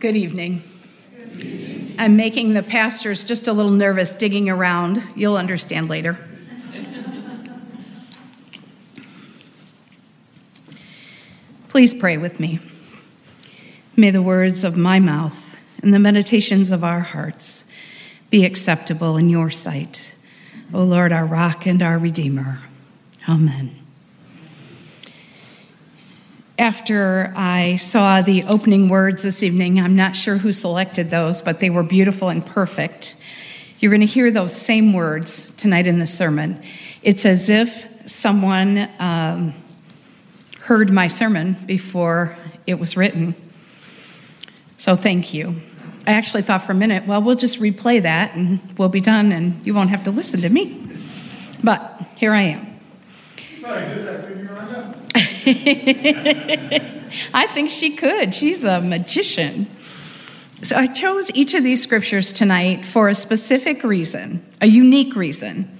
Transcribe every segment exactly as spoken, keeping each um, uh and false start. Good evening. Good evening. I'm making the pastors just a little nervous digging around. You'll understand later. Please pray with me. May the words of my mouth and the meditations of our hearts be acceptable in your sight, O Lord, our rock and our redeemer. Amen. After I saw the opening words this evening, I'm not sure who selected those, but they were beautiful and perfect. You're going to hear those same words tonight in the sermon. It's as if someone um, heard my sermon before it was written. So thank you. I actually thought for a minute, well, we'll just replay that and we'll be done and you won't have to listen to me. But here I am. I think she could. She's a magician. So I chose each of these scriptures tonight for a specific reason, a unique reason.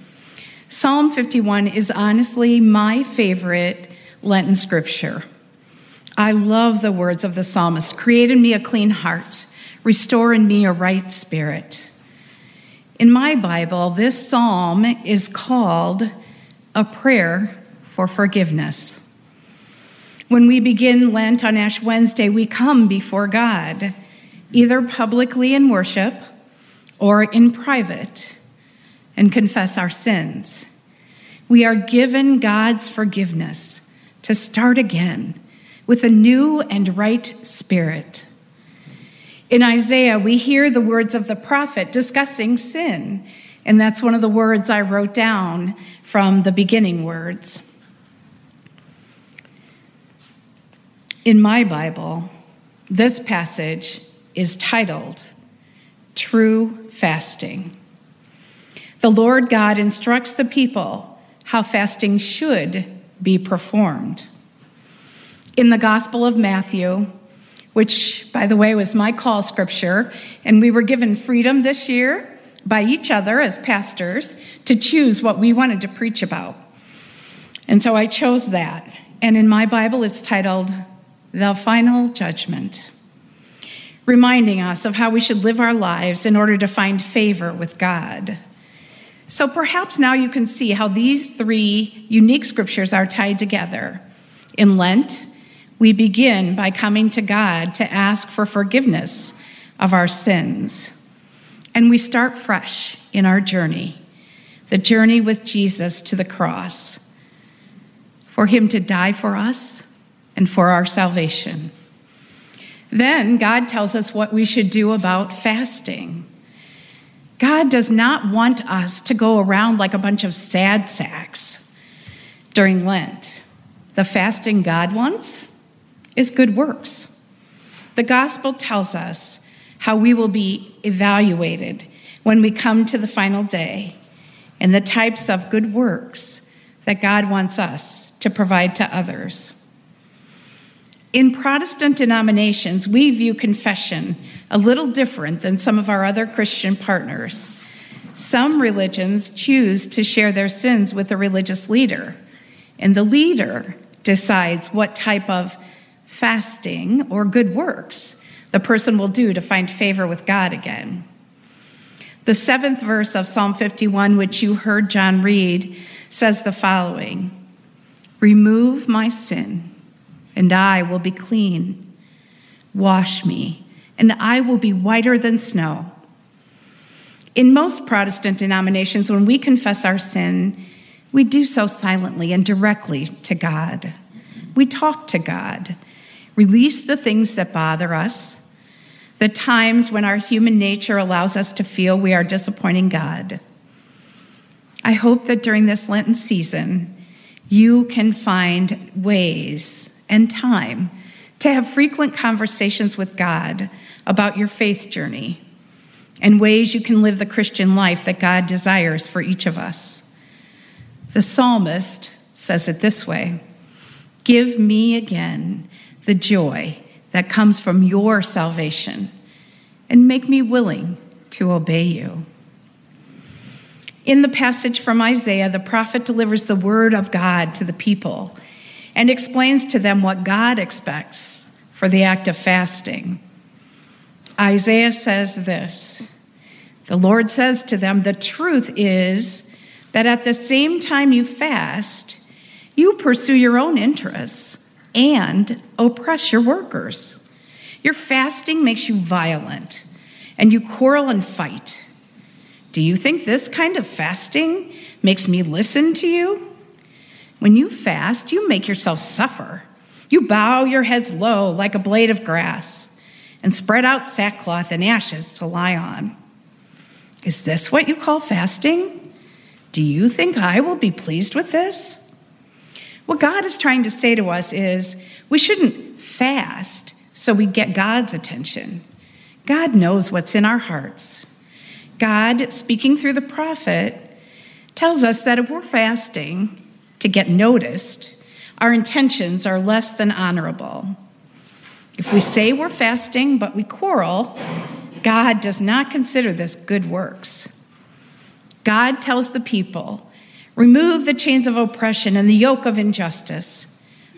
Psalm fifty-one is honestly my favorite Lenten scripture. I love the words of the psalmist, create in me a clean heart, restore in me a right spirit. In my Bible, this psalm is called a prayer for forgiveness. When we begin Lent on Ash Wednesday, we come before God, either publicly in worship or in private, and confess our sins. We are given God's forgiveness to start again with a new and right spirit. In Isaiah, we hear the words of the prophet discussing sin, and that's one of the words I wrote down from the beginning words. In my Bible, this passage is titled, True Fasting. The Lord God instructs the people how fasting should be performed. In the Gospel of Matthew, which, by the way, was my call scripture, and we were given freedom this year by each other as pastors to choose what we wanted to preach about. And so I chose that. And in my Bible, it's titled, The Final Judgment, reminding us of how we should live our lives in order to find favor with God. So perhaps now you can see how these three unique scriptures are tied together. In Lent, we begin by coming to God to ask for forgiveness of our sins. And we start fresh in our journey, the journey with Jesus to the cross, for him to die for us, and for our salvation. Then God tells us what we should do about fasting. God does not want us to go around like a bunch of sad sacks during Lent. The fasting God wants is good works. The gospel tells us how we will be evaluated when we come to the final day and the types of good works that God wants us to provide to others. In Protestant denominations, we view confession a little different than some of our other Christian partners. Some religions choose to share their sins with a religious leader, and the leader decides what type of fasting or good works the person will do to find favor with God again. The seventh verse of Psalm fifty-one, which you heard John read, says the following, "Remove my sin, and I will be clean. Wash me, and I will be whiter than snow." In most Protestant denominations, when we confess our sin, we do so silently and directly to God. We talk to God, release the things that bother us, the times when our human nature allows us to feel we are disappointing God. I hope that during this Lenten season, you can find ways and time to have frequent conversations with God about your faith journey and ways you can live the Christian life that God desires for each of us. The psalmist says it this way, "Give me again the joy that comes from your salvation and make me willing to obey you." In the passage from Isaiah, the prophet delivers the word of God to the people and explains to them what God expects for the act of fasting. Isaiah says this, the Lord says to them, the truth is that at the same time you fast, you pursue your own interests and oppress your workers. Your fasting makes you violent, and you quarrel and fight. Do you think this kind of fasting makes me listen to you? When you fast, you make yourself suffer. You bow your heads low like a blade of grass and spread out sackcloth and ashes to lie on. Is this what you call fasting? Do you think I will be pleased with this? What God is trying to say to us is we shouldn't fast so we get God's attention. God knows what's in our hearts. God, speaking through the prophet, tells us that if we're fasting to get noticed, our intentions are less than honorable. If we say we're fasting but we quarrel, God does not consider this good works. God tells the people, remove the chains of oppression and the yoke of injustice.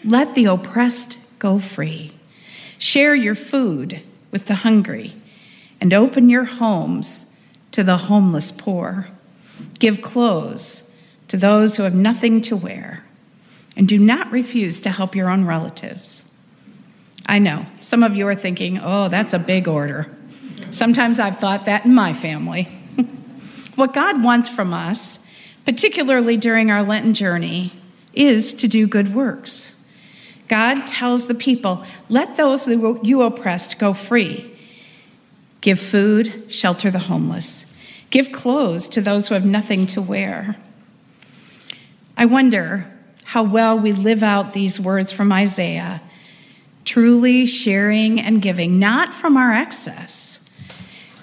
Let the oppressed go free. Share your food with the hungry and open your homes to the homeless poor. Give clothes to those who have nothing to wear. And do not refuse to help your own relatives. I know, some of you are thinking, oh, that's a big order. Sometimes I've thought that in my family. What God wants from us, particularly during our Lenten journey, is to do good works. God tells the people, let those who you oppressed go free. Give food, shelter the homeless. Give clothes to those who have nothing to wear. I wonder how well we live out these words from Isaiah, truly sharing and giving, not from our excess,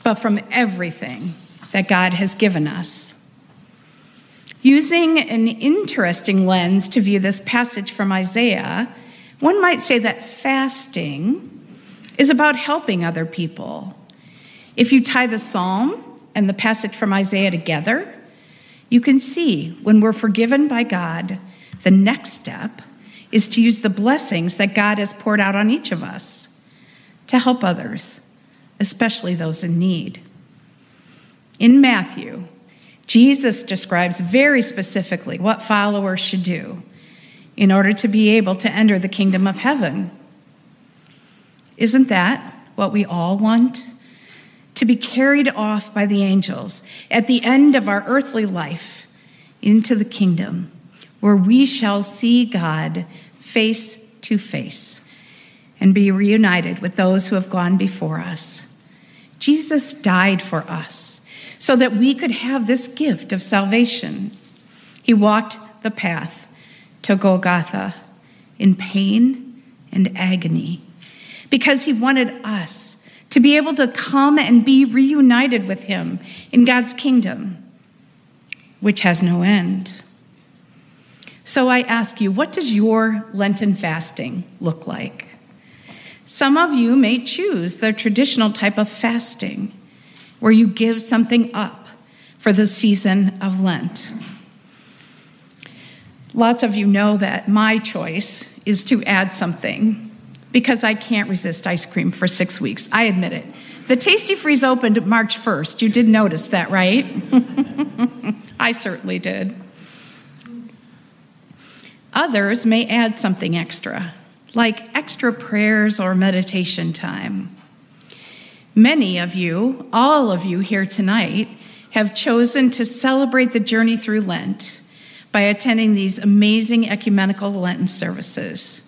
but from everything that God has given us. Using an interesting lens to view this passage from Isaiah, one might say that fasting is about helping other people. If you tie the psalm and the passage from Isaiah together, you can see when we're forgiven by God, the next step is to use the blessings that God has poured out on each of us to help others, especially those in need. In Matthew, Jesus describes very specifically what followers should do in order to be able to enter the kingdom of heaven. Isn't that what we all want? To be carried off by the angels at the end of our earthly life into the kingdom, where we shall see God face to face and be reunited with those who have gone before us. Jesus died for us so that we could have this gift of salvation. He walked the path to Golgotha in pain and agony because he wanted us to be able to come and be reunited with him in God's kingdom, which has no end. So I ask you, what does your Lenten fasting look like? Some of you may choose the traditional type of fasting, where you give something up for the season of Lent. Lots of you know that my choice is to add something, because I can't resist ice cream for six weeks. I admit it. The Tasty Freeze opened March first. You did notice that, right? I certainly did. Others may add something extra, like extra prayers or meditation time. Many of you, all of you here tonight, have chosen to celebrate the journey through Lent by attending these amazing ecumenical Lenten services.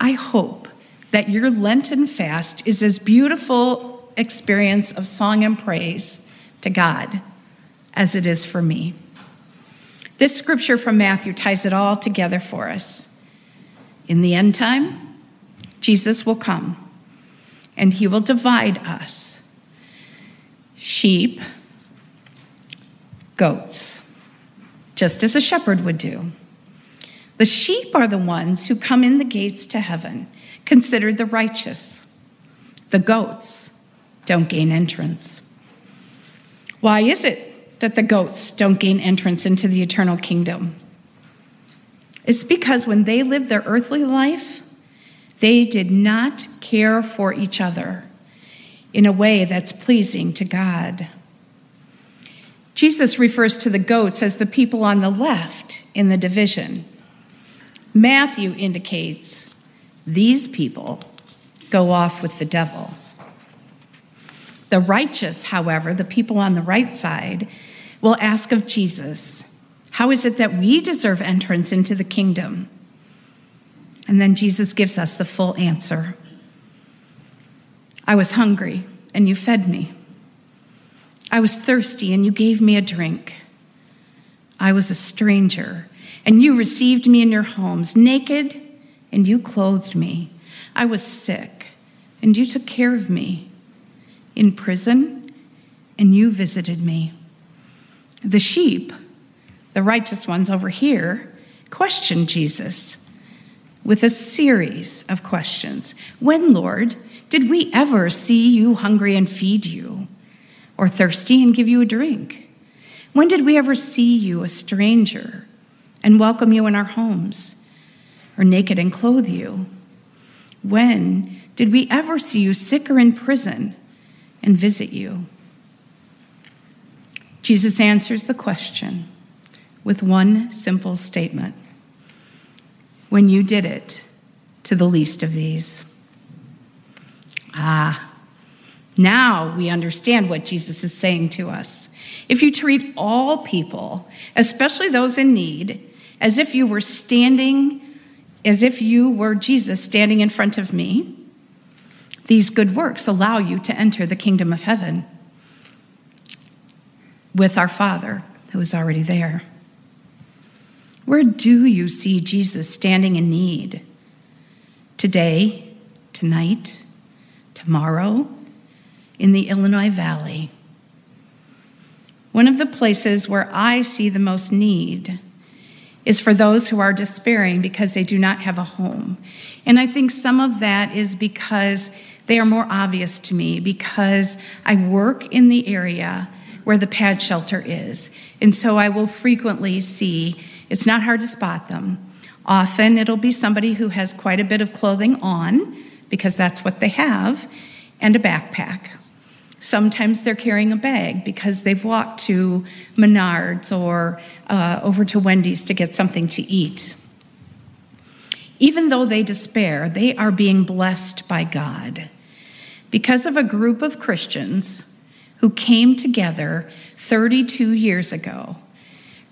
I hope that your Lenten fast is as beautiful an experience of song and praise to God as it is for me. This scripture from Matthew ties it all together for us. In the end time, Jesus will come, and he will divide us. Sheep, goats, just as a shepherd would do. The sheep are the ones who come in the gates to heaven, considered the righteous. The goats don't gain entrance. Why is it that the goats don't gain entrance into the eternal kingdom? It's because when they lived their earthly life, they did not care for each other in a way that's pleasing to God. Jesus refers to the goats as the people on the left in the division. Matthew indicates these people go off with the devil. The righteous, however, the people on the right side, will ask of Jesus, how is it that we deserve entrance into the kingdom? And then Jesus gives us the full answer. I was hungry, and you fed me. I was thirsty, and you gave me a drink. I was a stranger, and you received me in your homes, naked, and you clothed me. I was sick, and you took care of me. In prison, and you visited me. The sheep, the righteous ones over here, questioned Jesus with a series of questions. When, Lord, did we ever see you hungry and feed you, or thirsty and give you a drink? When did we ever see you a stranger and welcome you in our homes, or naked and clothe you? When did we ever see you sick or in prison and visit you? Jesus answers the question with one simple statement. When you did it to the least of these. Ah, now we understand what Jesus is saying to us. If you treat all people, especially those in need, as if you were standing, as if you were Jesus standing in front of me, these good works allow you to enter the kingdom of heaven with our Father who is already there. Where do you see Jesus standing in need? Today, tonight, tomorrow, in the Illinois Valley. One of the places where I see the most need is for those who are despairing because they do not have a home. And I think some of that is because they are more obvious to me, because I work in the area where the PADS shelter is. And so I will frequently see, it's not hard to spot them. Often it'll be somebody who has quite a bit of clothing on, because that's what they have, and a backpack. Sometimes they're carrying a bag because they've walked to Menard's or uh, over to Wendy's to get something to eat. Even though they despair, they are being blessed by God because of a group of Christians who came together thirty-two years ago,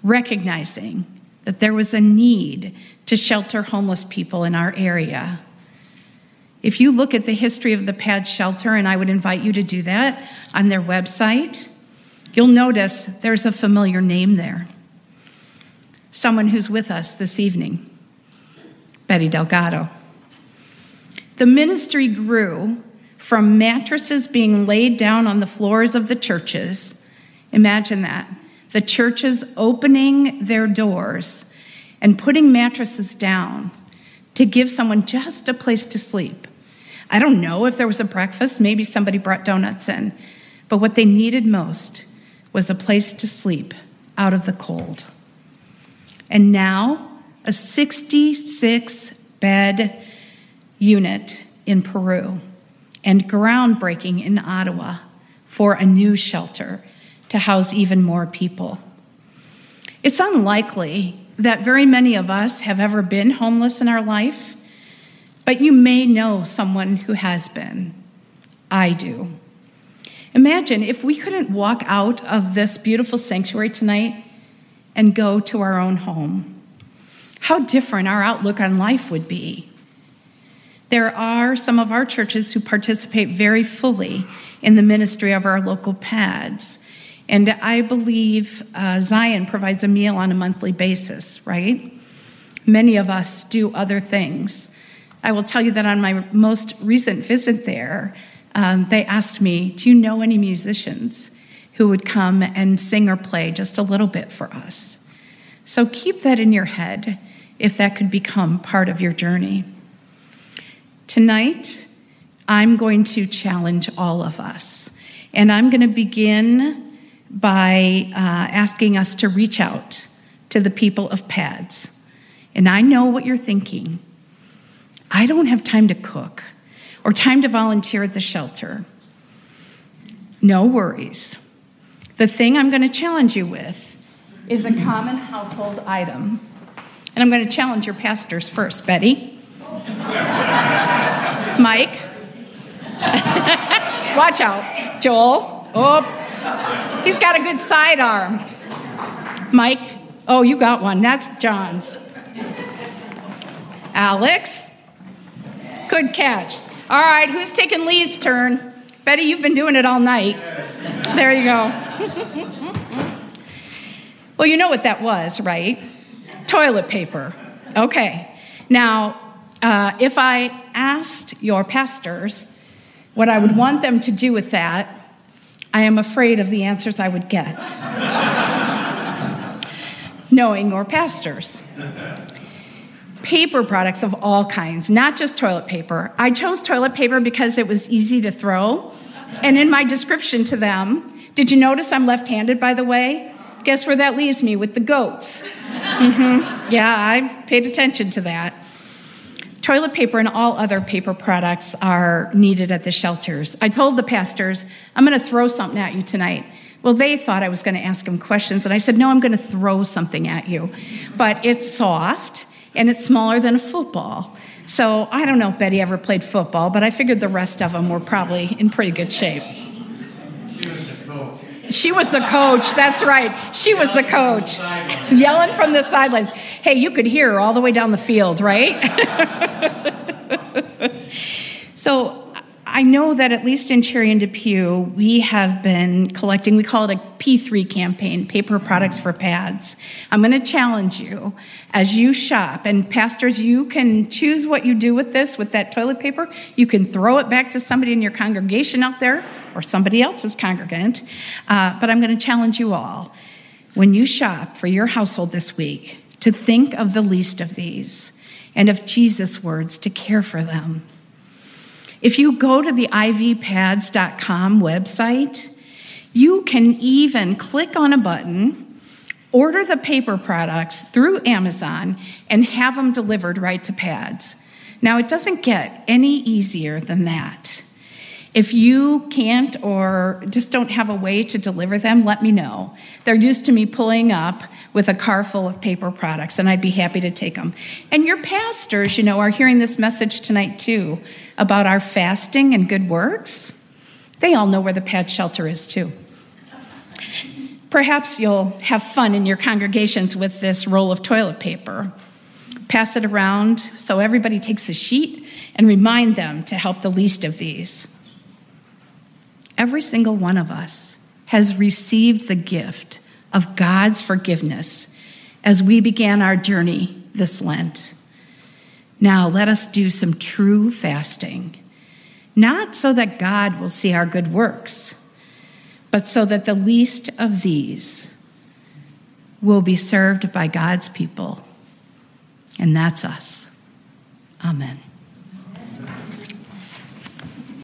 recognizing that there was a need to shelter homeless people in our area. If you look at the history of the PADS shelter, and I would invite you to do that on their website, you'll notice there's a familiar name there. Someone who's with us this evening, Betty Delgado. The ministry grew from mattresses being laid down on the floors of the churches. Imagine that. The churches opening their doors and putting mattresses down to give someone just a place to sleep. I don't know if there was a breakfast. Maybe somebody brought donuts in. But what they needed most was a place to sleep out of the cold. And now, a sixty-six bed unit in Peru, and groundbreaking in Ottawa for a new shelter to house even more people. It's unlikely that very many of us have ever been homeless in our life, but you may know someone who has been. I do. Imagine if we couldn't walk out of this beautiful sanctuary tonight and go to our own home. How different our outlook on life would be. There are some of our churches who participate very fully in the ministry of our local PADS. And I believe uh, Zion provides a meal on a monthly basis, right? Many of us do other things. I will tell you that on my most recent visit there, um, they asked me, do you know any musicians who would come and sing or play just a little bit for us? So keep that in your head if that could become part of your journey. Tonight, I'm going to challenge all of us. And I'm going to begin by uh, asking us to reach out to the people of PADS. And I know what you're thinking. I don't have time to cook or time to volunteer at the shelter. No worries. The thing I'm going to challenge you with is a common household item. And I'm going to challenge your pastors first. Betty? Mike? Watch out. Joel? Oh, he's got a good sidearm. Mike? Oh, you got one. That's John's. Alex? Good catch. All right, who's taking Lee's turn? Betty, you've been doing it all night. There you go. Well, you know what that was, right? Toilet paper. Okay. Now, uh, if I asked your pastors what I would want them to do with that, I am afraid of the answers I would get. Knowing your pastors. Paper products of all kinds, not just toilet paper. I chose toilet paper because it was easy to throw. And in my description to them, did you notice I'm left-handed, by the way? Guess where that leaves me? With the goats. Mm-hmm. Yeah, I paid attention to that. Toilet paper and all other paper products are needed at the shelters. I told the pastors, I'm going to throw something at you tonight. Well, they thought I was going to ask them questions, and I said, no, I'm going to throw something at you. But it's soft, and it's smaller than a football. So I don't know if Betty ever played football, but I figured the rest of them were probably in pretty good shape. She was the coach. She was the coach, that's right. She was the coach, yelling from the sidelines. Hey, you could hear her all the way down the field, right? So I know that at least in Cherry and DePew, we have been collecting, we call it a P three campaign, Paper Products for P A D S. I'm going to challenge you as you shop, and pastors, you can choose what you do with this, with that toilet paper. You can throw it back to somebody in your congregation out there or somebody else's congregant, uh, but I'm going to challenge you all, when you shop for your household this week, to think of the least of these and of Jesus' words to care for them. If you go to the I V Pads dot com website, you can even click on a button, order the paper products through Amazon, and have them delivered right to P A D S. Now, it doesn't get any easier than that. If you can't or just don't have a way to deliver them, let me know. They're used to me pulling up with a car full of paper products, and I'd be happy to take them. And your pastors, you know, are hearing this message tonight, too, about our fasting and good works. They all know where the P A D S shelter is, too. Perhaps you'll have fun in your congregations with this roll of toilet paper. Pass it around so everybody takes a sheet and remind them to help the least of these. Every single one of us has received the gift of God's forgiveness as we began our journey this Lent. Now let us do some true fasting, not so that God will see our good works, but so that the least of these will be served by God's people, and that's us. Amen.